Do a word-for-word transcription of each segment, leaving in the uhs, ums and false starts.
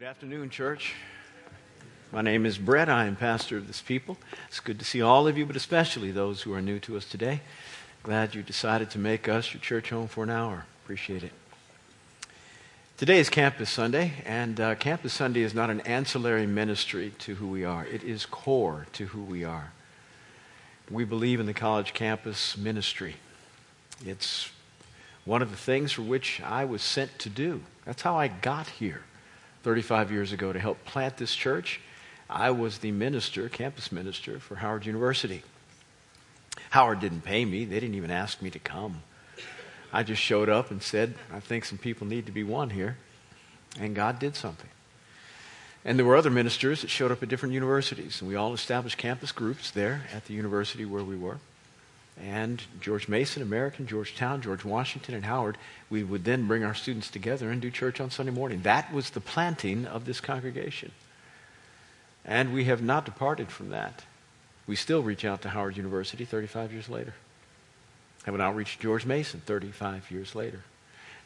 Good afternoon, church. My name is Brett. I am pastor of this people. It's good to see all of you, but especially those who are new to us today. Glad you decided to make us your church home for an hour. Appreciate it. Today is Campus Sunday, and uh, Campus Sunday is not an ancillary ministry to who we are. It is core to who we are. We believe in the college campus ministry. It's one of the things for which I was sent to do. That's how I got here thirty-five years ago to help plant this church. I was the minister, campus minister, for Howard University. Howard didn't pay me. They didn't even ask me to come. I just showed up and said, I think some people need to be won here. And God did something. And there were other ministers that showed up at different universities. And we all established campus groups there at the university where we were. And George Mason, American, Georgetown, George Washington, and Howard, we would then bring our students together and do church on Sunday morning. That was the planting of this congregation. And we have not departed from that. We still reach out to Howard University thirty-five years later. Have an outreach to George Mason thirty-five years later.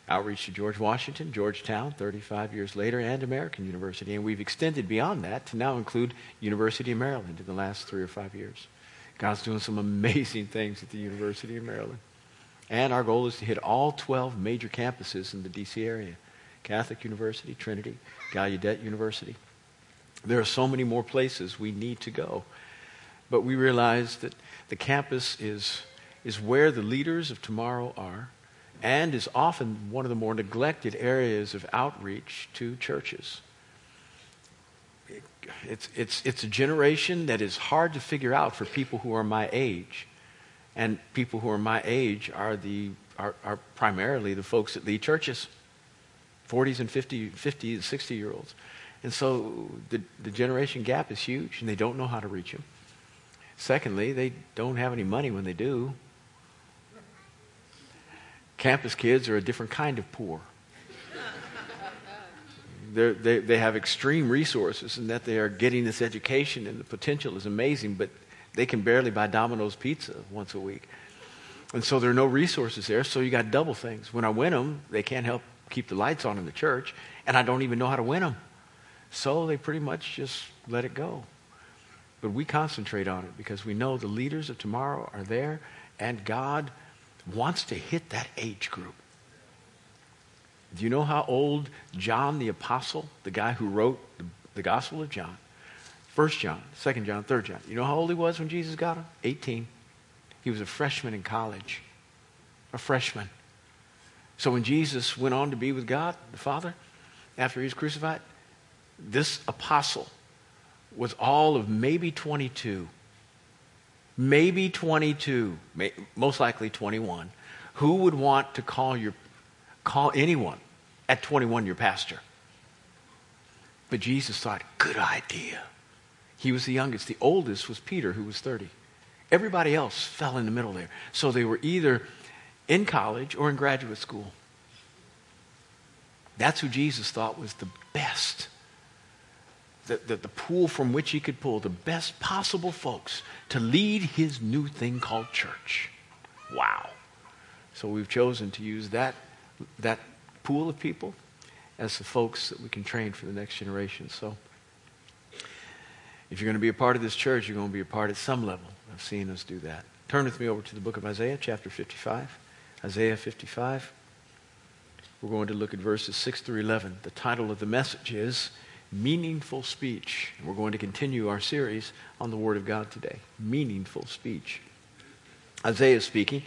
Outreach to George Washington, Georgetown thirty-five years later, and American University. And we've extended beyond that to now include University of Maryland in the last three or five years. God's doing some amazing things at the University of Maryland. And our goal is to hit all twelve major campuses in the D C area. Catholic University, Trinity, Gallaudet University. There are so many more places we need to go. But we realize that the campus is, is where the leaders of tomorrow are, and is often one of the more neglected areas of outreach to churches. It's, it's, it's a generation that is hard to figure out for people who are my age. And people who are my age are, the, are, are primarily the folks that lead churches, forties and fifty, fifty and sixty-year-olds. And so the, the generation gap is huge, and they don't know how to reach them. Secondly, they don't have any money when they do. Campus kids are a different kind of poor. They, they have extreme resources in that they are getting this education, and the potential is amazing, but they can barely buy Domino's pizza once a week. And so there are no resources there, so you got double things. When I win them, they can't help keep the lights on in the church, and I don't even know how to win them. So they pretty much just let it go. But we concentrate on it because we know the leaders of tomorrow are there, and God wants to hit that age group. Do you know how old John the Apostle, the guy who wrote the, the Gospel of John, First John, Second John, Third John, you know how old he was when Jesus got him? eighteen. He was a freshman in college. A freshman. So when Jesus went on to be with God, the Father, after he was crucified, this apostle was all of maybe twenty-two. Maybe twenty-two. May, most likely twenty-one. Who would want to call your Call anyone at twenty-one your pastor? But Jesus thought, good idea. He was the youngest. The oldest was Peter, who was thirty. Everybody else fell in the middle there. So they were either in college or in graduate school. That's who Jesus thought was the best. The, the, the pool from which he could pull the best possible folks to lead his new thing called church. Wow. So we've chosen to use that that pool of people as the folks that we can train for the next generation. So if you're going to be a part of this church, you're going to be a part at some level of seeing us do that. Turn with me over to the book of Isaiah, chapter fifty-five. Isaiah fifty-five. We're going to look at verses six through eleven. The title of the message is Meaningful Speech. And we're going to continue our series on the Word of God today. Meaningful Speech. Isaiah is speaking.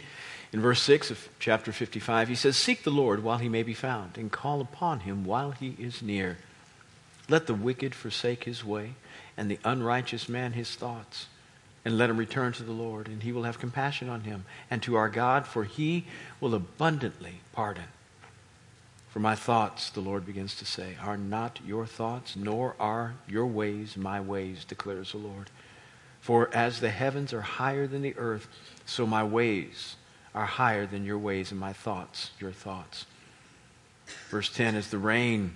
In verse six of chapter fifty-five, he says, "Seek the Lord while he may be found, and call upon him while he is near. Let the wicked forsake his way, and the unrighteous man his thoughts. And let him return to the Lord, and he will have compassion on him, and to our God, for he will abundantly pardon. For my thoughts," the Lord begins to say, "are not your thoughts, nor are your ways my ways, declares the Lord. For as the heavens are higher than the earth, so my ways are higher than your ways, and my thoughts, your thoughts." Verse ten, "As the rain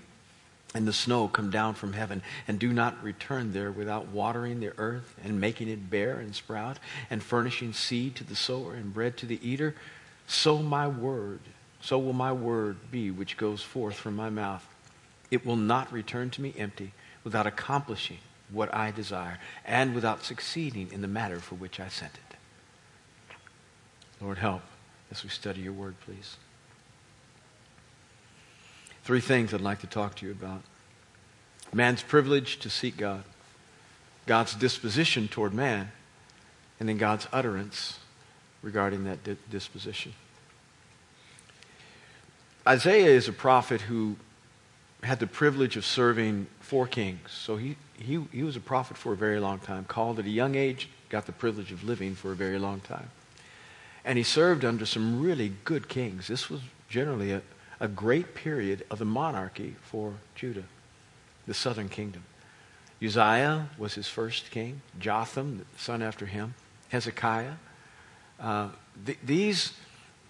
and the snow come down from heaven, and do not return there without watering the earth, and making it bear and sprout, and furnishing seed to the sower, and bread to the eater, so my word, so will my word be which goes forth from my mouth. It will not return to me empty, without accomplishing what I desire and without succeeding in the matter for which I sent it. Lord, help as we study your word, please. Three things I'd like to talk to you about. Man's privilege to seek God, God's disposition toward man, and then God's utterance regarding that di- disposition. Isaiah is a prophet who had the privilege of serving four kings. So he, he, he was a prophet for a very long time, called at a young age, got the privilege of living for a very long time. And he served under some really good kings. This was generally a, a great period of the monarchy for Judah, the southern kingdom. Uzziah was his first king. Jotham, the son after him. Hezekiah. Uh, th- these,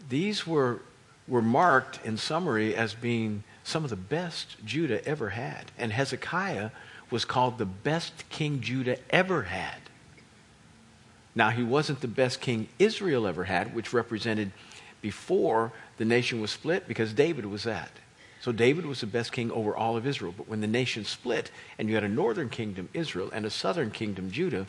these were, were marked in summary as being some of the best Judah ever had. And Hezekiah was called the best king Judah ever had. Now, he wasn't the best king Israel ever had, which represented before the nation was split, because David was that. So David was the best king over all of Israel. But when the nation split and you had a northern kingdom, Israel, and a southern kingdom, Judah,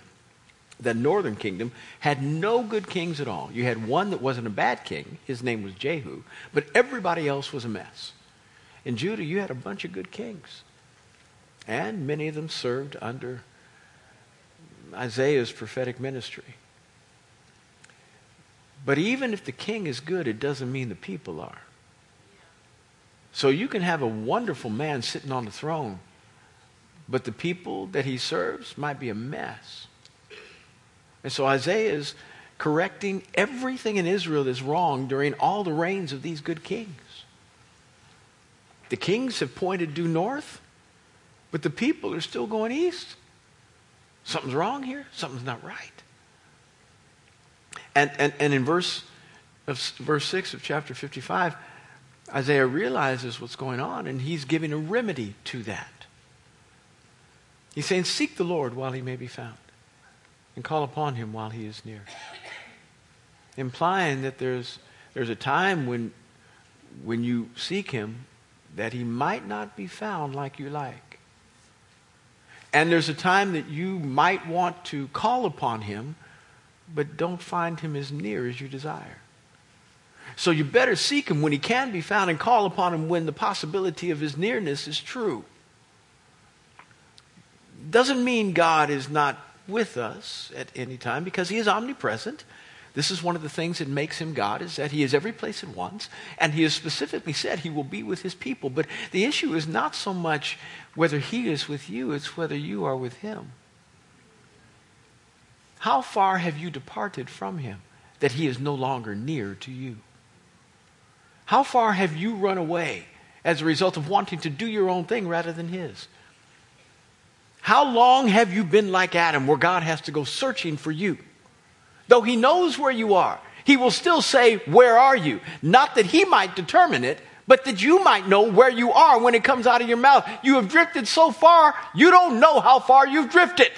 the northern kingdom had no good kings at all. You had one that wasn't a bad king. His name was Jehu. But everybody else was a mess. In Judah, you had a bunch of good kings. And many of them served under Isaiah's prophetic ministry. But even if the king is good, it doesn't mean the people are. So you can have a wonderful man sitting on the throne, but the people that he serves might be a mess. And so Isaiah is correcting everything in Israel that's wrong during all the reigns of these good kings. The kings have pointed due north, but the people are still going east. Something's wrong here. Something's not right. And and, and in verse of verse six of chapter fifty-five, Isaiah realizes what's going on, and he's giving a remedy to that. He's saying, seek the Lord while he may be found, and call upon him while he is near. Implying that there's there's a time when when you seek him that he might not be found like you like. And there's a time that you might want to call upon him, but don't find him as near as you desire. So you better seek him when he can be found and call upon him when the possibility of his nearness is true. Doesn't mean God is not with us at any time, because he is omnipresent. This is one of the things that makes him God, is that he is every place at once, and he has specifically said he will be with his people. But the issue is not so much whether he is with you, it's whether you are with him. How far have you departed from him that he is no longer near to you? How far have you run away as a result of wanting to do your own thing rather than his? How long have you been like Adam, where God has to go searching for you? Though he knows where you are, he will still say, where are you? Not that he might determine it, but that you might know where you are when it comes out of your mouth. You have drifted so far, you don't know how far you've drifted.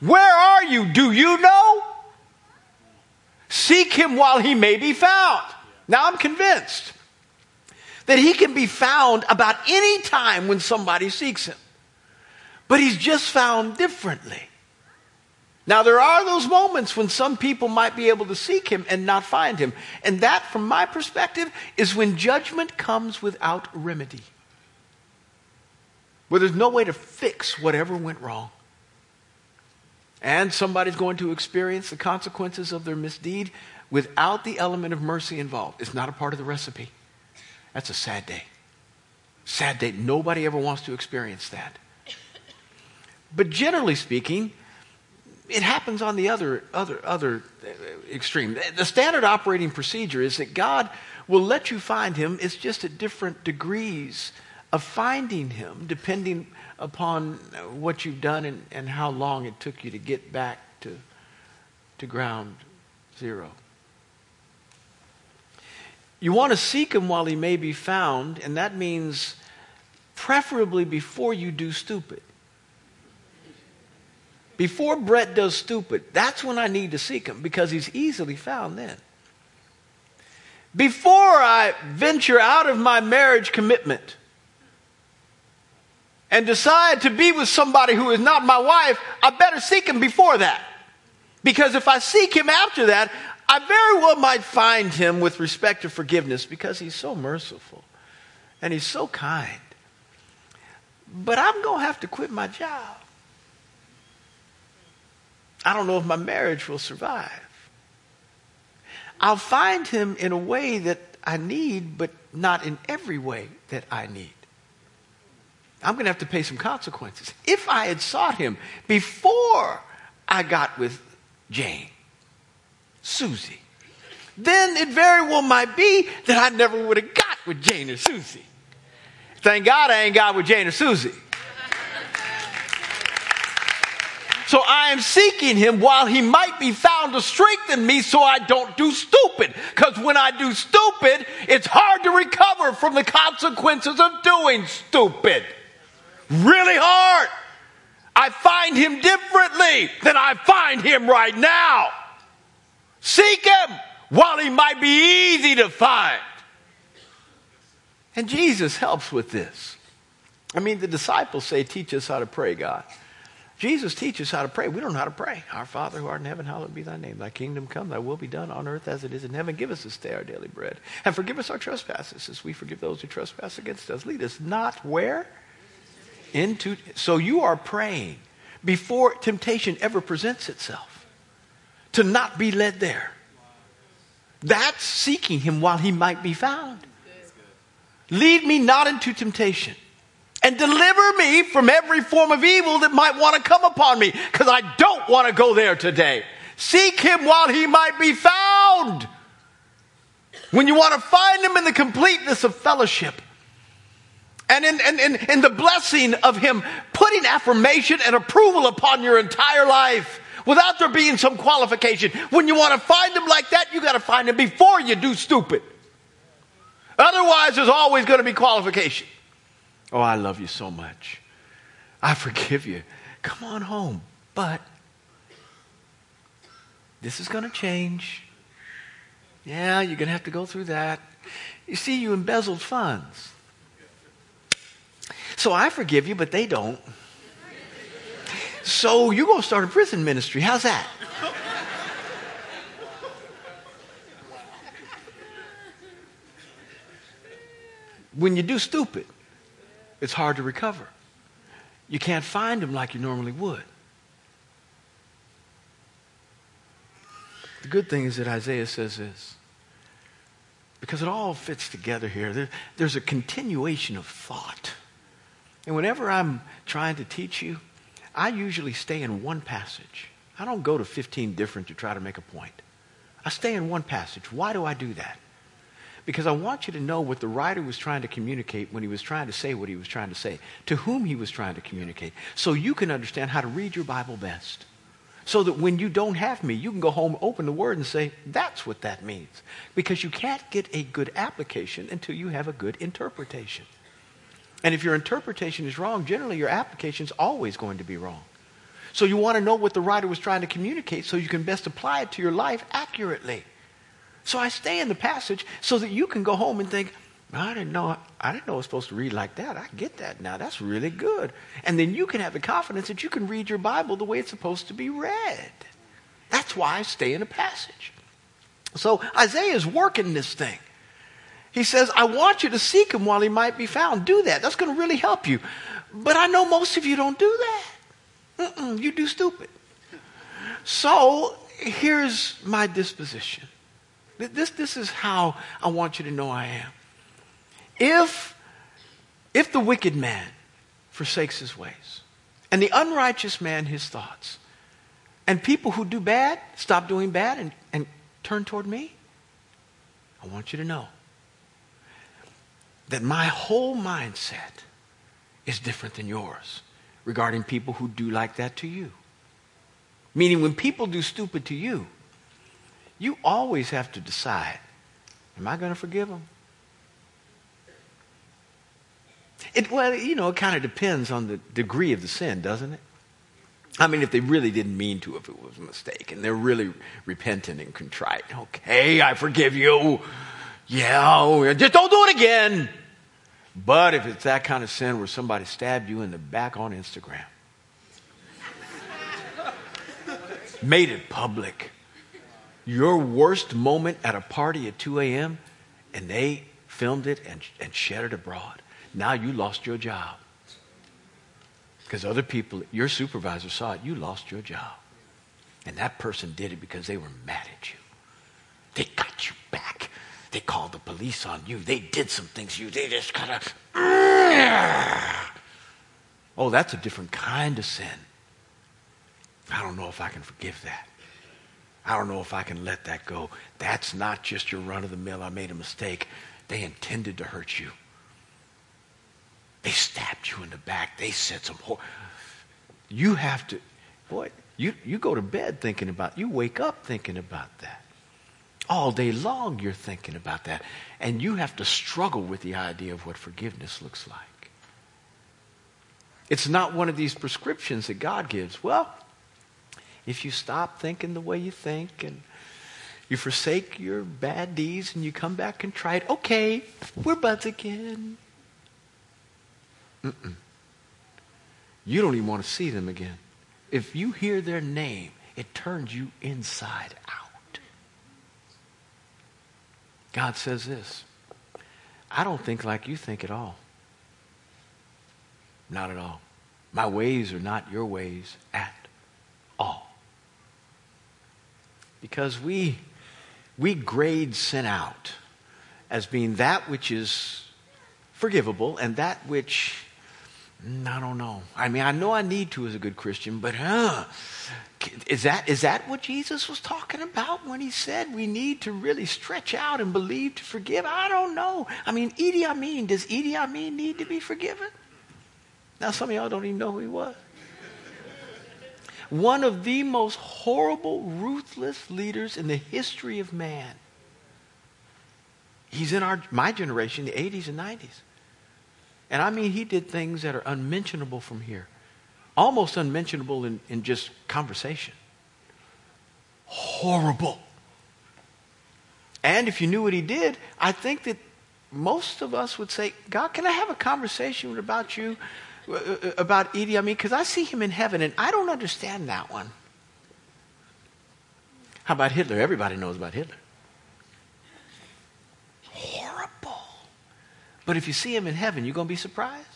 Where are you? Do you know? Seek him while he may be found. Now, I'm convinced that he can be found about any time when somebody seeks him. But he's just found differently. Now, there are those moments when some people might be able to seek him and not find him. And that, from my perspective, is when judgment comes without remedy, where there's no way to fix whatever went wrong. And somebody's going to experience the consequences of their misdeed without the element of mercy involved. It's not a part of the recipe. That's a sad day. Sad day. Nobody ever wants to experience that. But generally speaking, it happens on the other, other, other extreme. The standard operating procedure is that God will let you find him. It's just at different degrees of finding him, depending upon what you've done and, and how long it took you to get back to, to ground zero. You want to seek him while he may be found, and that means preferably before you do stupid. Before Brett does stupid, that's when I need to seek him, because he's easily found then. Before I venture out of my marriage commitment, and decide to be with somebody who is not my wife, I better seek him before that. Because if I seek him after that, I very well might find him with respect to forgiveness because he's so merciful and he's so kind. But I'm going to have to quit my job. I don't know if my marriage will survive. I'll find him in a way that I need, but not in every way that I need. I'm going to have to pay some consequences. If I had sought him before I got with Jane, Susie, then it very well might be that I never would have got with Jane or Susie. Thank God I ain't got with Jane or Susie. So I am seeking him while he might be found to strengthen me so I don't do stupid. Because when I do stupid, it's hard to recover from the consequences of doing stupid. Really hard. I find him differently than I find him right now. Seek him while he might be easy to find. And Jesus helps with this. I mean, the disciples say, teach us how to pray, God. Jesus teaches how to pray. We don't know how to pray. Our Father who art in heaven, hallowed be thy name. Thy kingdom come, thy will be done on earth as it is in heaven. Give us this day our daily bread. And forgive us our trespasses as we forgive those who trespass against us. Lead us not where? Into. So you are praying before temptation ever presents itself to not be led there. That's seeking him while he might be found. Lead me not into temptation. And deliver me from every form of evil that might want to come upon me, because I don't want to go there today. Seek him while he might be found. When you want to find him in the completeness of fellowship and in, in, in, in the blessing of him putting affirmation and approval upon your entire life without there being some qualification. When you want to find him like that, you got to find him before you do stupid. Otherwise, there's always going to be qualification. Oh, I love you so much. I forgive you. Come on home. But this is going to change. Yeah, you're going to have to go through that. You see, you embezzled funds. So I forgive you, but they don't. So you're going to start a prison ministry. How's that? When you do stupid, it's hard to recover. You can't find him like you normally would. The good thing is that Isaiah says this, because it all fits together here. There, there's a continuation of thought. And whenever I'm trying to teach you, I usually stay in one passage. I don't go to fifteen different to try to make a point. I stay in one passage. Why do I do that? Because I want you to know what the writer was trying to communicate when he was trying to say what he was trying to say, to whom he was trying to communicate, so you can understand how to read your Bible best. So that when you don't have me, you can go home, open the Word, and say, that's what that means. Because you can't get a good application until you have a good interpretation. And if your interpretation is wrong, generally your application is always going to be wrong. So you want to know what the writer was trying to communicate so you can best apply it to your life accurately. So I stay in the passage so that you can go home and think, I didn't know I didn't know I was supposed to read like that. I get that now. That's really good. And then you can have the confidence that you can read your Bible the way it's supposed to be read. That's why I stay in a passage. So Isaiah is working this thing. He says, I want you to seek him while he might be found. Do that. That's going to really help you. But I know most of you don't do that. Mm-mm, you do stupid. So here's my disposition. This, this is how I want you to know I am. If, if the wicked man forsakes his ways, and the unrighteous man his thoughts, and people who do bad stop doing bad and, and turn toward me, I want you to know that my whole mindset is different than yours regarding people who do like that to you. Meaning when people do stupid to you, you always have to decide, am I going to forgive them? It, well, you know, it kind of depends on the degree of the sin, doesn't it? I mean, if they really didn't mean to, if it was a mistake, and they're really repentant and contrite, okay, I forgive you. Yeah, just don't do it again. But if it's that kind of sin where somebody stabbed you in the back on Instagram, made it public, your worst moment at a party at two a.m., and they filmed it and, and shared it abroad, now you lost your job. Because other people, your supervisor saw it, you lost your job. And that person did it because they were mad at you. They got you back. They called the police on you. They did some things to you. They just kind of... Oh, that's a different kind of sin. I don't know if I can forgive that. I don't know if I can let that go. That's not just your run-of-the-mill, I made a mistake. They intended to hurt you. They stabbed you in the back. They said some horror. You have to, boy, you, you go to bed thinking about, you wake up thinking about that. All day long you're thinking about that. And you have to struggle with the idea of what forgiveness looks like. It's not one of these prescriptions that God gives. Well, if you stop thinking the way you think and you forsake your bad deeds and you come back contrite, okay, we're buds again. Mm-mm. You don't even want to see them again. If you hear their name, it turns you inside out. God says this, I don't think like you think at all. Not at all. My ways are not your ways at all. Because we, we grade sin out as being that which is forgivable and that which... I don't know. I mean, I know I need to as a good Christian, but huh, is that is that what Jesus was talking about when he said we need to really stretch out and believe to forgive? I don't know. I mean, Idi Amin, does Idi Amin need to be forgiven? Now, some of y'all don't even know who he was. One of the most horrible, ruthless leaders in the history of man. He's in our my generation, the eighties and nineties. And I mean, he did things that are unmentionable from here. Almost unmentionable in, in just conversation. Horrible. And if you knew what he did, I think that most of us would say, God, can I have a conversation about you, about Idi Amin? Because I see him in heaven, and I don't understand that one. How about Hitler? Everybody knows about Hitler. Horrible. But if you see him in heaven, you're going to be surprised.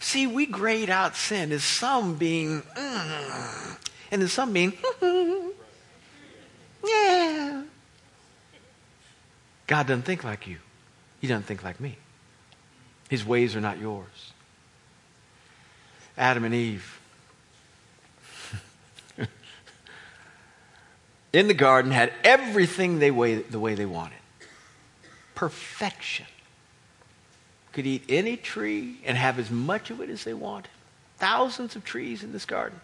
See, we grade out sin as some being, mm, and as some being, mm-hmm, yeah. God doesn't think like you. He doesn't think like me. His ways are not yours. Adam and Eve. In the garden had everything they way, the way they wanted. Perfection. Could eat any tree and have as much of it as they wanted. Thousands of trees in this garden,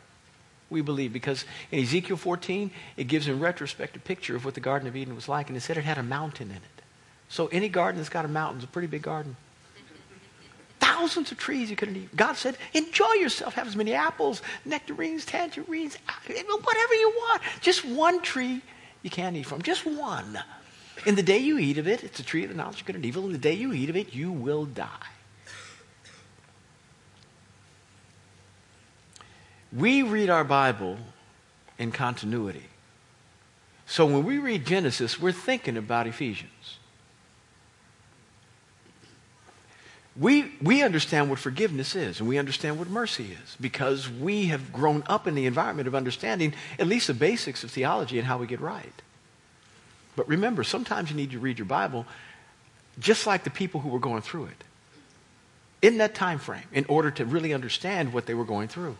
we believe, because in Ezekiel fourteen, it gives in retrospect a picture of what the Garden of Eden was like, and it said it had a mountain in it. So any garden that's got a mountain is a pretty big garden. Thousands of trees you couldn't eat. God said, enjoy yourself. Have as many apples, nectarines, tangerines, whatever you want. Just one tree you can't eat from. Just one. In the day you eat of it, it's a tree of the knowledge of good and evil. In the day you eat of it, you will die. We read our Bible in continuity. So when we read Genesis, we're thinking about Ephesians. We, we understand what forgiveness is, and we understand what mercy is, because we have grown up in the environment of understanding at least the basics of theology and how we get right. But remember, sometimes you need to read your Bible just like the people who were going through it in that time frame in order to really understand what they were going through.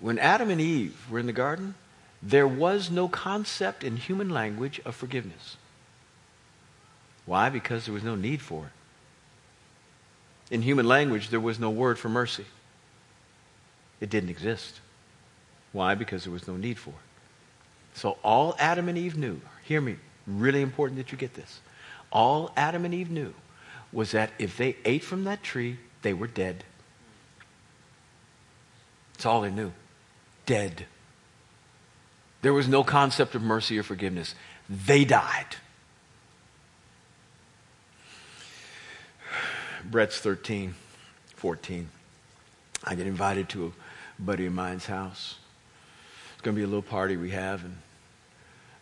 When Adam and Eve were in the garden, there was no concept in human language of forgiveness. Why? Because there was no need for it. In human language, there was no word for mercy. It didn't exist. Why? Because there was no need for it. So all Adam and Eve knew, hear me, really important that you get this. All Adam and Eve knew was that if they ate from that tree, they were dead. That's all they knew. Dead. There was no concept of mercy or forgiveness. They died. Brett's thirteen, fourteen. I get invited to a buddy of mine's house. It's going to be a little party we have, and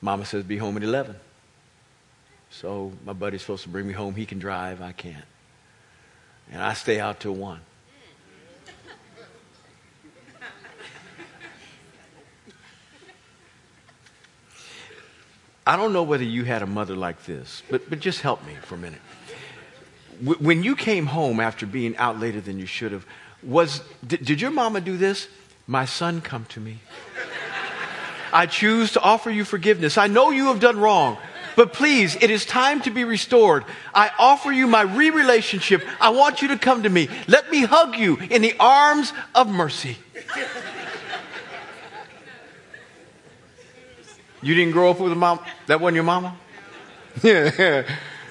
Mama says, be home at eleven. So my buddy's supposed to bring me home. He can drive. I can't. And I stay out till one. I don't know whether you had a mother like this, but, but just help me for a minute. When you came home after being out later than you should have, was did, did your mama do this? My son, come to me. I choose to offer you forgiveness. I know you have done wrong, but please, it is time to be restored. I offer you my re-relationship. I want you to come to me. Let me hug you in the arms of mercy. You didn't grow up with a mom? That wasn't your mama? Yeah,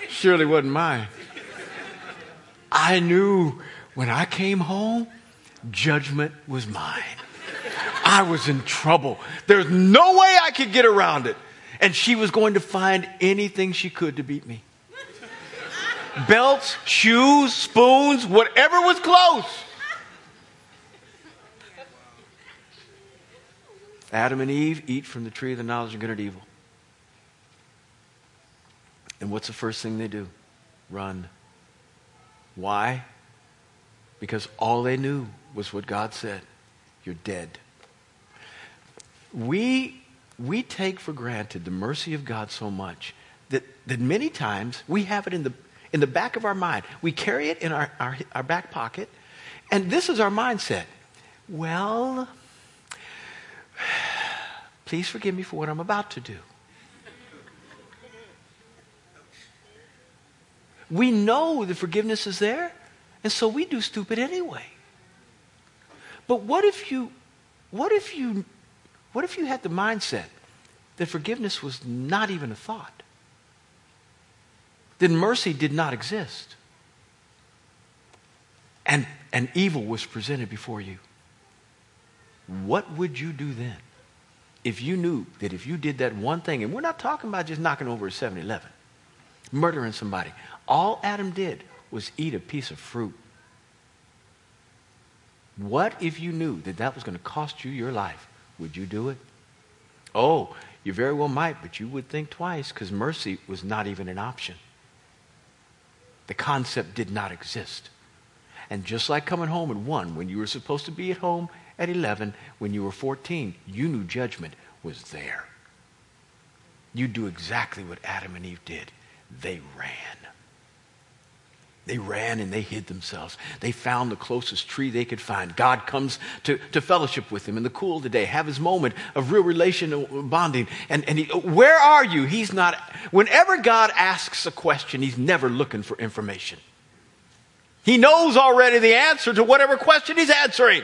surely wasn't mine. I knew when I came home, judgment was mine. I was in trouble. There's no way I could get around it. And she was going to find anything she could to beat me. Belts, shoes, spoons, whatever was close. Adam and Eve eat from the tree of the knowledge of good and evil. And what's the first thing they do? Run. Why? Because all they knew was what God said. You're dead. We, we take for granted the mercy of God so much that, that many times we have it in the, in the back of our mind. We carry it in our, our, our back pocket. And this is our mindset. Well, please forgive me for what I'm about to do. We know the forgiveness is there, and so we do stupid anyway. But what if you, what if you, what if you had the mindset that forgiveness was not even a thought? Then mercy did not exist. And, and evil was presented before you. What would you do then? If you knew that if you did that one thing, and we're not talking about just knocking over a seven eleven, murdering somebody. All Adam did was eat a piece of fruit. What if you knew that that was going to cost you your life? Would you do it? Oh, you very well might, but you would think twice because mercy was not even an option. The concept did not exist. And just like coming home at one, when you were supposed to be at home at eleven, when you were fourteen, you knew judgment was there. You do exactly what Adam and Eve did. They ran. They ran and they hid themselves. They found the closest tree they could find. God comes to, to fellowship with them in the cool of the day, have his moment of real relational bonding. And, and he, where are you? He's not, whenever God asks a question, he's never looking for information. He knows already the answer to whatever question he's answering.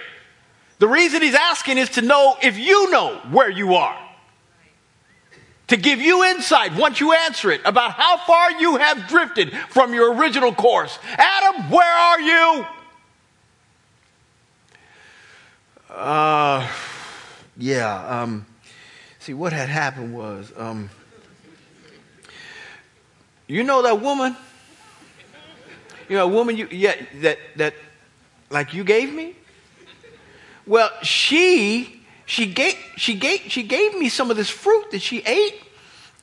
The reason he's asking is to know if you know where you are. To give you insight, once you answer it, about how far you have drifted from your original course. Adam, where are you? Uh, yeah, um, see, what had happened was, um, you know that woman? You know, a woman you, yeah, that, that, like you gave me? Well, she, she gave, she gave, she gave me some of this fruit that she ate,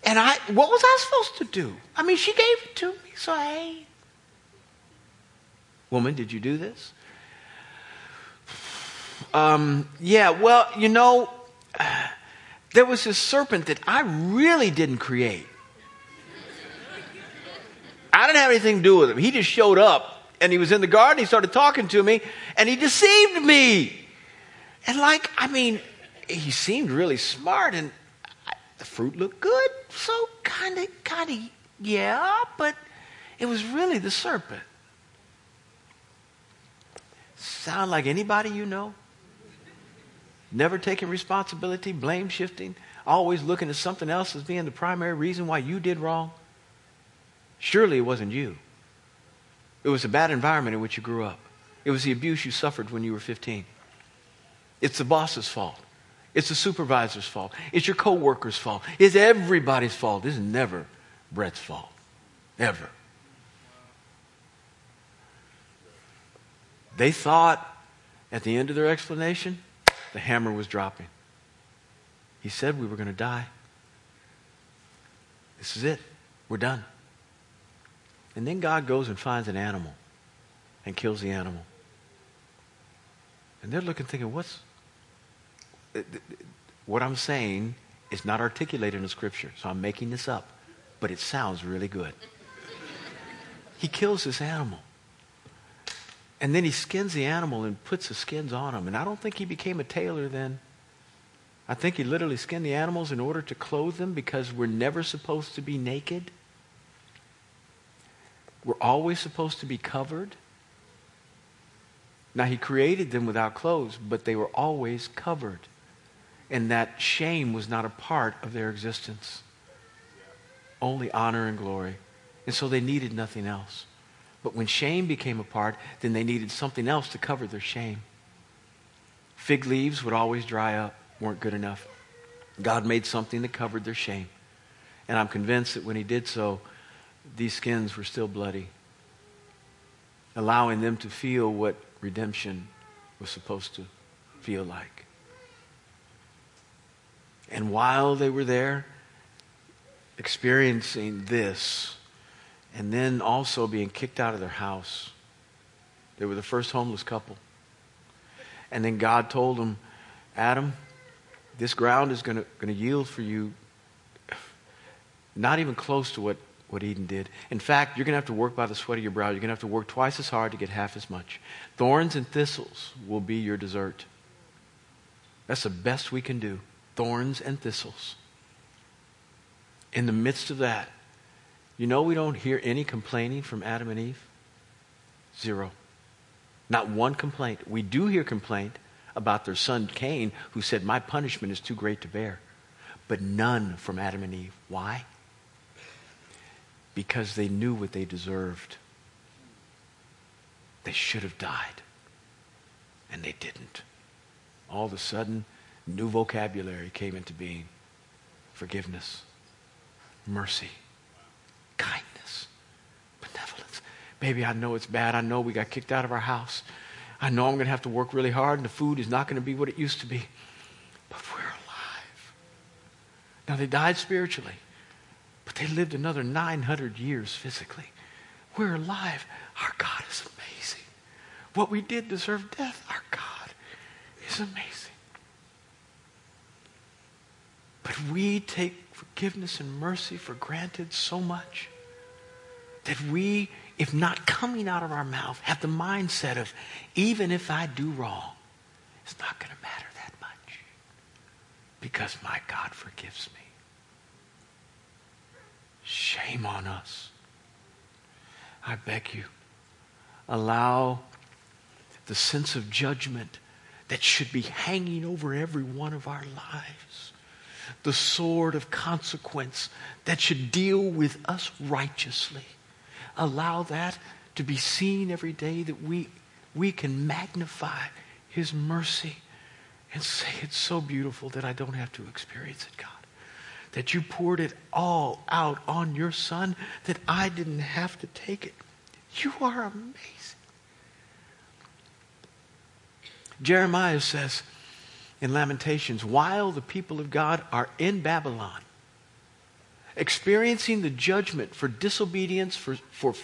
and I, what was I supposed to do? I mean, she gave it to me, so I ate. Woman, did you do this? Um, yeah, well, you know, there was this serpent that I really didn't create. I didn't have anything to do with him. He just showed up, and he was in the garden, he started talking to me, and he deceived me. And like, I mean, he seemed really smart, and I, the fruit looked good, so kind of, kind of, yeah, but it was really the serpent. Sound like anybody you know? Never taking responsibility, blame shifting, always looking at something else as being the primary reason why you did wrong. Surely it wasn't you. It was the bad environment in which you grew up. It was the abuse you suffered when you were fifteen. It's the boss's fault. It's the supervisor's fault. It's your co-worker's fault. It's everybody's fault. This is never Brett's fault. Ever. They thought at the end of their explanation, the hammer was dropping. He said we were going to die. This is it. We're done. And then God goes and finds an animal and kills the animal. And they're looking, thinking, what's... What I'm saying is not articulated in the Scripture, so I'm making this up. But it sounds really good. He kills this animal. And then he skins the animal and puts the skins on him. And I don't think he became a tailor then. I think he literally skinned the animals in order to clothe them, because we're never supposed to be naked. We're always supposed to be covered. Now, he created them without clothes, but they were always covered. And that shame was not a part of their existence. Only honor and glory. And so they needed nothing else. But when shame became a part, then they needed something else to cover their shame. Fig leaves would always dry up, weren't good enough. God made something that covered their shame. And I'm convinced that when he did so, these skins were still bloody, allowing them to feel what redemption was supposed to feel like. And while they were there, experiencing this, and then also being kicked out of their house. They were the first homeless couple. And then God told them, Adam, this ground is going to yield for you not even close to what, what Eden did. In fact, you're going to have to work by the sweat of your brow. You're going to have to work twice as hard to get half as much. Thorns and thistles will be your dessert. That's the best we can do. Thorns and thistles. In the midst of that, you know, we don't hear any complaining from Adam and Eve. Zero. Not one complaint. We do hear complaint about their son Cain, who said, my punishment is too great to bear. But none from Adam and Eve. Why? Because they knew what they deserved. They should have died. And they didn't. All of a sudden, new vocabulary came into being. Forgiveness. Mercy. Kindness, benevolence. Baby, I know it's bad. I know we got kicked out of our house. I know I'm going to have to work really hard, and the food is not going to be what it used to be. But we're alive. Now, they died spiritually, but they lived another nine hundred years physically. We're alive. Our God is amazing. What we did deserve death. Our God is amazing. But we take forgiveness and mercy for granted so much that we, if not coming out of our mouth, have the mindset of, even if I do wrong, it's not going to matter that much because my God forgives me. Shame on us. I beg you, allow the sense of judgment that should be hanging over every one of our lives, the sword of consequence that should deal with us righteously. Allow that to be seen every day, that we, we can magnify his mercy and say, it's so beautiful that I don't have to experience it, God. That you poured it all out on your son, that I didn't have to take it. You are amazing. Jeremiah says, in Lamentations, while the people of God are in Babylon, experiencing the judgment for disobedience, for, for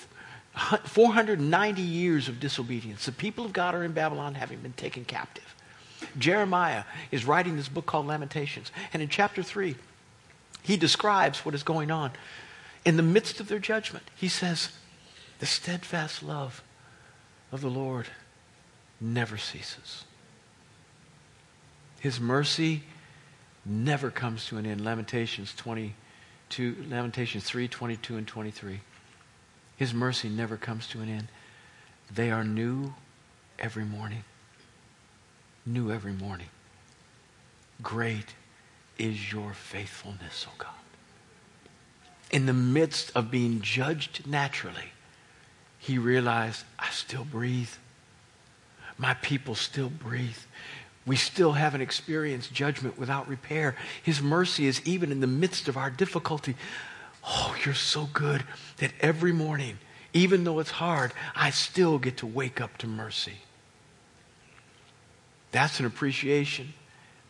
four hundred ninety years of disobedience, the people of God are in Babylon, having been taken captive. Jeremiah is writing this book called Lamentations, and in chapter three, he describes what is going on. In the midst of their judgment, he says, the steadfast love of the Lord never ceases. His mercy never comes to an end. Lamentations twenty-two, Lamentations three, twenty-two and twenty-three. His mercy never comes to an end. They are new every morning. New every morning. Great is your faithfulness, O God. In the midst of being judged naturally, he realized, I still breathe. My people still breathe. We still haven't experienced judgment without repair. His mercy is even in the midst of our difficulty. Oh, you're so good that every morning, even though it's hard, I still get to wake up to mercy. That's an appreciation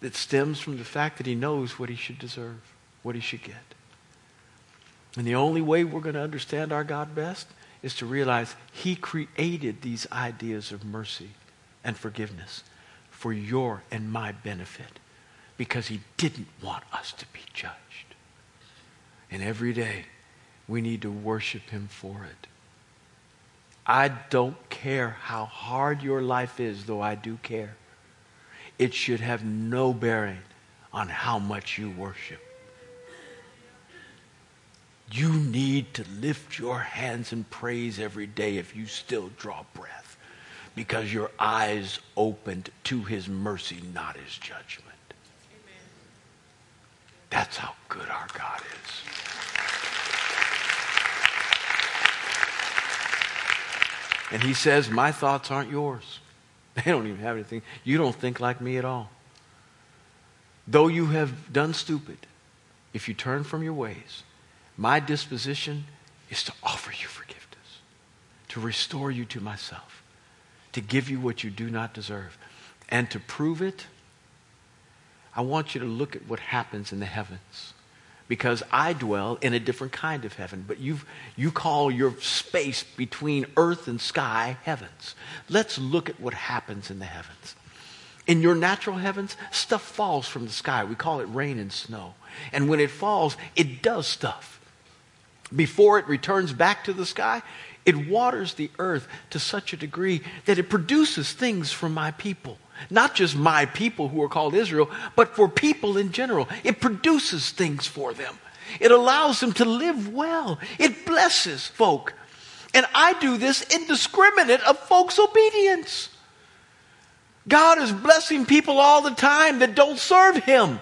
that stems from the fact that he knows what he should deserve, what he should get. And the only way we're going to understand our God best is to realize he created these ideas of mercy and forgiveness for your and my benefit, because he didn't want us to be judged. And every day, we need to worship him for it. I don't care how hard your life is, though I do care. It should have no bearing on how much you worship. You need to lift your hands in praise every day if you still draw breath, because your eyes opened to his mercy, not his judgment. Amen. That's how good our God is. And he says, my thoughts aren't yours. They don't even have anything. You don't think like me at all. Though you have done stupid, if you turn from your ways, my disposition is to offer you forgiveness, to restore you to myself, to give you what you do not deserve. And to prove it, I want you to look at what happens in the heavens, because I dwell in a different kind of heaven, but you've, you call your space between earth and sky heavens. Let's look at what happens in the heavens. In your natural heavens, stuff falls from the sky. We call it rain and snow. And when it falls, it does stuff. Before it returns back to the sky, it waters the earth to such a degree that it produces things for my people. Not just my people who are called Israel, but for people in general. It produces things for them. It allows them to live well. It blesses folk. And I do this indiscriminate of folks' obedience. God is blessing people all the time that don't serve him.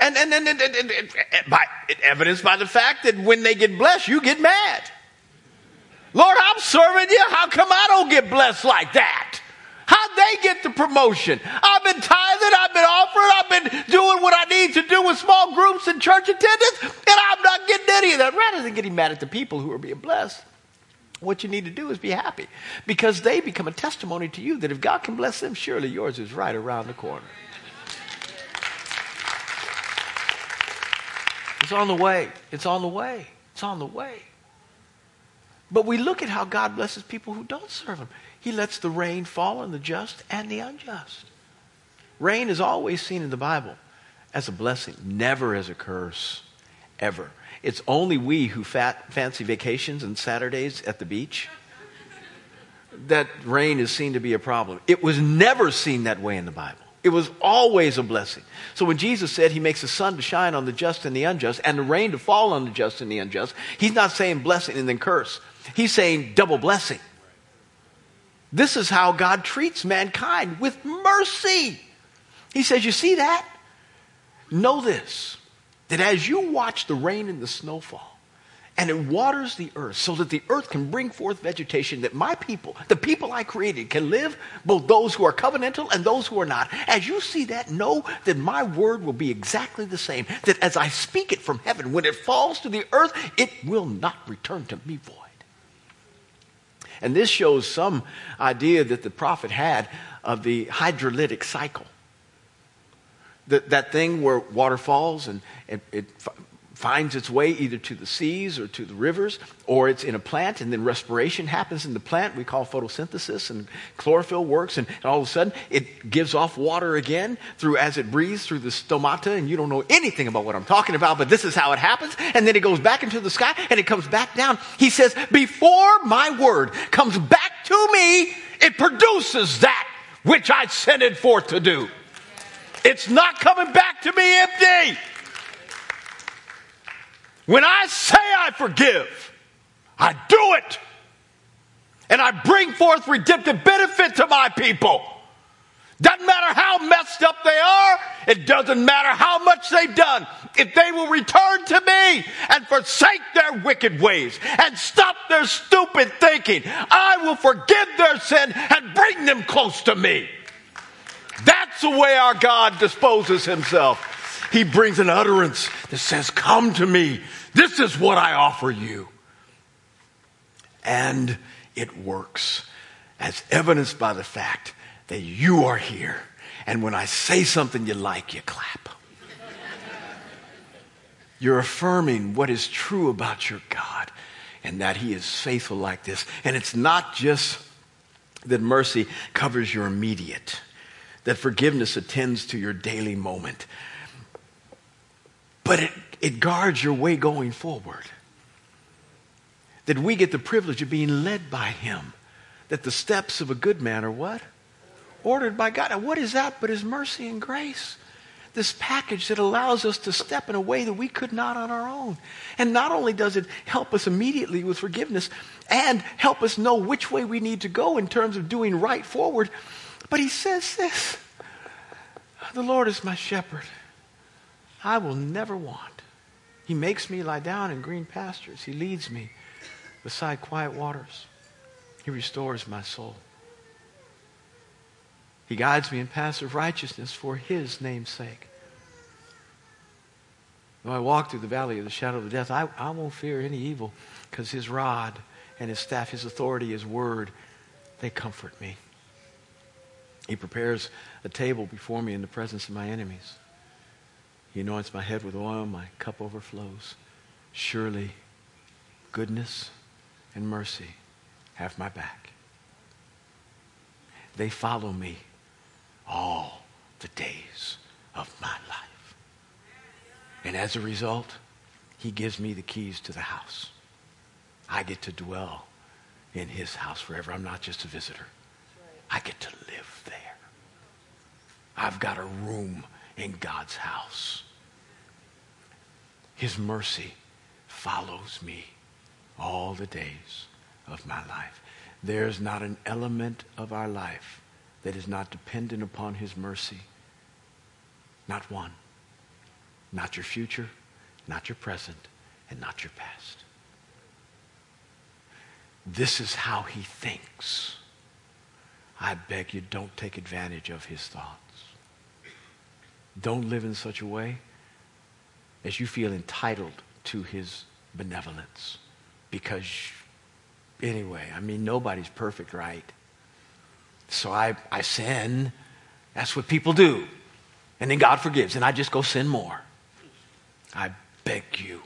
And, and, and, and, and, and, and by, evidenced by the fact that when they get blessed, you get mad. Lord, I'm serving you. How come I don't get blessed like that? How'd they get the promotion? I've been tithing. I've been offering. I've been doing what I need to do with small groups and church attendance, and I'm not getting any of that. Rather than getting mad at the people who are being blessed, what you need to do is be happy, because they become a testimony to you that if God can bless them, surely yours is right around the corner. It's on the way. It's on the way. It's on the way. But we look at how God blesses people who don't serve him. He lets the rain fall on the just and the unjust. Rain is always seen in the Bible as a blessing, never as a curse, ever. It's only we who fat, fancy vacations and Saturdays at the beach that rain is seen to be a problem. It was never seen that way in the Bible. It was always a blessing. So when Jesus said he makes the sun to shine on the just and the unjust and the rain to fall on the just and the unjust, he's not saying blessing and then curse. He's saying double blessing. This is how God treats mankind, with mercy. He says, you see that? Know this, that as you watch the rain and the snowfall, and it waters the earth so that the earth can bring forth vegetation, that my people, the people I created, can live, both those who are covenantal and those who are not. As you see that, know that my word will be exactly the same, that as I speak it from heaven, when it falls to the earth, it will not return to me void. And this shows some idea that the prophet had of the hydrolytic cycle. That, that thing where water falls and it, it f- finds its way either to the seas or to the rivers, or it's in a plant, and then respiration happens in the plant. We call photosynthesis, and chlorophyll works, and, and all of a sudden it gives off water again through as it breathes through the stomata, and you don't know anything about what I'm talking about, but this is how it happens. And then it goes back into the sky and it comes back down. He says, before my word comes back to me, it produces that which I sent it forth to do. It's not coming back to me empty. When I say I forgive, I do it. And I bring forth redemptive benefit to my people. Doesn't matter how messed up they are. It doesn't matter how much they've done. If they will return to me and forsake their wicked ways and stop their stupid thinking, I will forgive their sin and bring them close to me. That's the way our God disposes himself. He brings an utterance that says, come to me. This is what I offer you. And it works, as evidenced by the fact that you are here. And when I say something you like, you clap. You're affirming what is true about your God and that he is faithful like this. And it's not just that mercy covers your immediate, that forgiveness attends to your daily moment, but it, it guards your way going forward. That we get the privilege of being led by him. That the steps of a good man are what? Ordered by God. Now what is that but his mercy and grace? This package that allows us to step in a way that we could not on our own. And not only does it help us immediately with forgiveness and help us know which way we need to go in terms of doing right forward, but he says this, the Lord is my shepherd. I will never want. He makes me lie down in green pastures. He leads me beside quiet waters. He restores my soul. He guides me in paths of righteousness for his name's sake. Though I walk through the valley of the shadow of death, I, I won't fear any evil, because his rod and his staff, his authority, his word, they comfort me. He prepares a table before me in the presence of my enemies. He anoints my head with oil, my cup overflows. Surely goodness and mercy have my back. They follow me all the days of my life. And as a result, he gives me the keys to the house. I get to dwell in his house forever. I'm not just a visitor. I get to live there. I've got a room in God's house. His mercy follows me all the days of my life. There's not an element of our life that is not dependent upon his mercy. Not one. Not your future, not your present, and not your past. This is how he thinks. I beg you, don't take advantage of his thoughts. Don't live in such a way as you feel entitled to his benevolence. Because anyway, I mean, nobody's perfect, right? So I, I sin. That's what people do. And then God forgives, and I just go sin more. I beg you,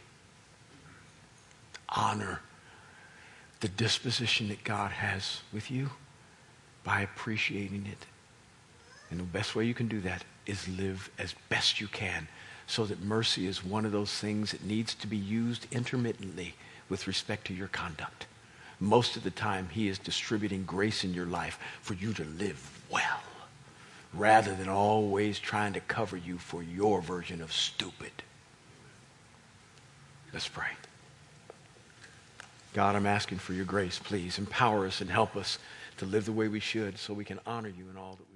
honor the disposition that God has with you by appreciating it. And the best way you can do that is live as best you can, so that mercy is one of those things that needs to be used intermittently with respect to your conduct. Most of the time, he is distributing grace in your life for you to live well, rather than always trying to cover you for your version of stupid. Let's pray. God, I'm asking for your grace, please. Empower us and help us to live the way we should so we can honor you in all that we do.